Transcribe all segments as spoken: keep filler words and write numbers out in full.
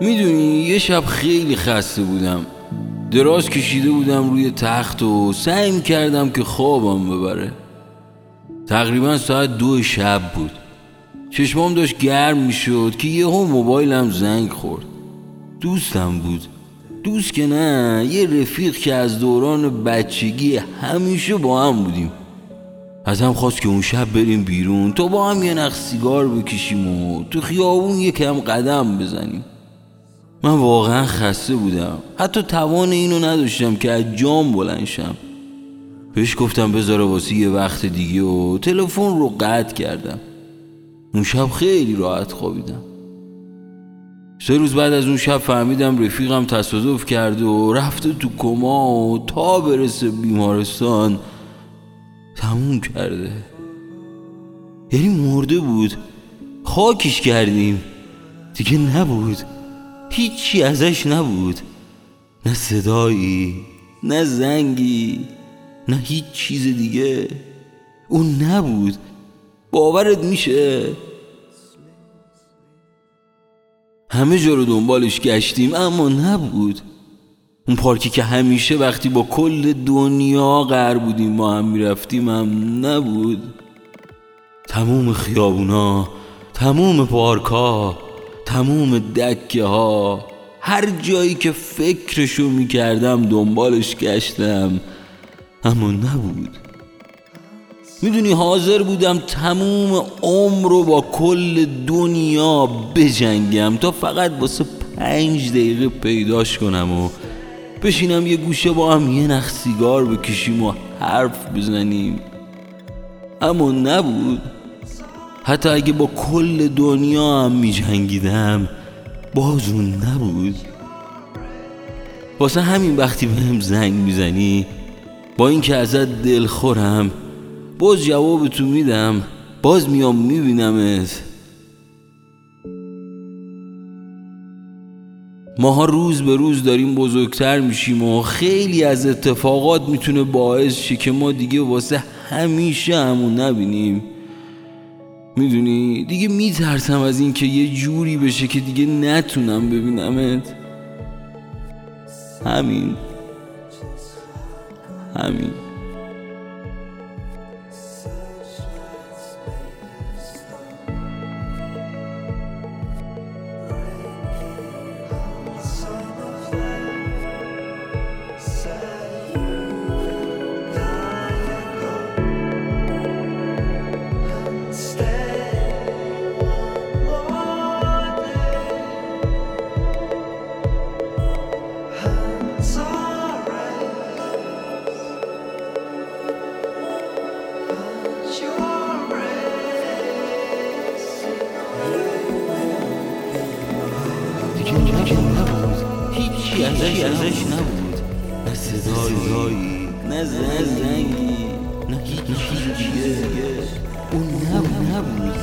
میدونی یه شب خیلی خسته بودم، دراز کشیده بودم روی تخت و سعی میکردم که خوابم ببره. تقریبا ساعت دو شب بود. چشمام داشت گرم میشد که یهو موبایلم زنگ خورد. دوستم بود، دوست که نه، یه رفیق که از دوران بچگی همیشه با هم بودیم. ازم خواست که اون شب بریم بیرون تا با هم یه نخ سیگار بکشیم و تو خیابون یکم قدم بزنیم. من واقعا خسته بودم، حتی توان اینو نداشتم که از جام بلند شم. بهش گفتم بذاره واسه یه وقت دیگه و تلفن رو قطع کردم. اون شب خیلی راحت خوابیدم. سه روز بعد از اون شب فهمیدم رفیقم تصادف کرده و رفته تو کما و تا برسه بیمارستان تموم کرده. یعنی مرده بود، خاکش کردیم، دیگه نبود، هیچی ازش نبود، نه صدایی، نه زنگی، نه هیچ چیز دیگه. اون نبود. باورت میشه؟ همه جا رو دنبالش گشتیم اما نبود. اون پارکی که همیشه وقتی با کل دنیا قرار بودیم ما هم میرفتیم هم نبود. تموم خیابونا، تموم پارکا، تموم دکه ها، هر جایی که فکرشو میکردم دنبالش گشتم اما نبود. میدونی حاضر بودم تموم عمر رو با کل دنیا بجنگم تا فقط واسه پنج دقیقه پیداش کنم و بشینم یه گوشه با هم یه نخ سیگار بکشیم و حرف بزنیم، اما نبود. حتی اگه با کل دنیا هم میجنگیدم باز اون نبود. واسه همین وقتی بهم زنگ میزنی با اینکه ازت دلخورم باز جوابتو میدم، باز میام میبینمت. ماها روز به روز داریم بزرگتر میشیم و خیلی از اتفاقات میتونه باعث شه که ما دیگه واسه همیشه همون نبینیم. میدونی دیگه میترسم از این که یه جوری بشه که دیگه نتونم ببینمت. همین همین هیچی ازش نبود، نه صدایی، نه زنگی، نه هیچ چیزیه. اون نبود.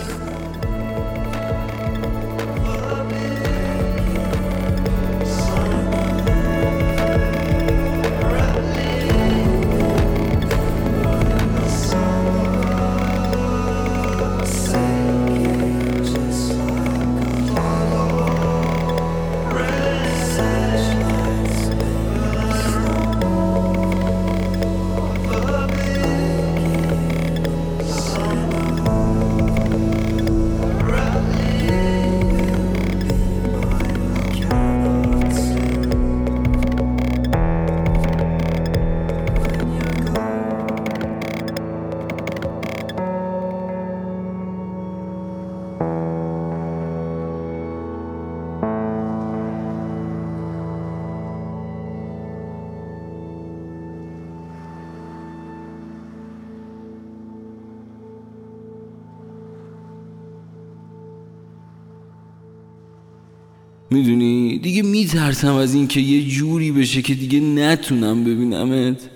میدونی دیگه میترسم از این که یه جوری بشه که دیگه نتونم ببینمت.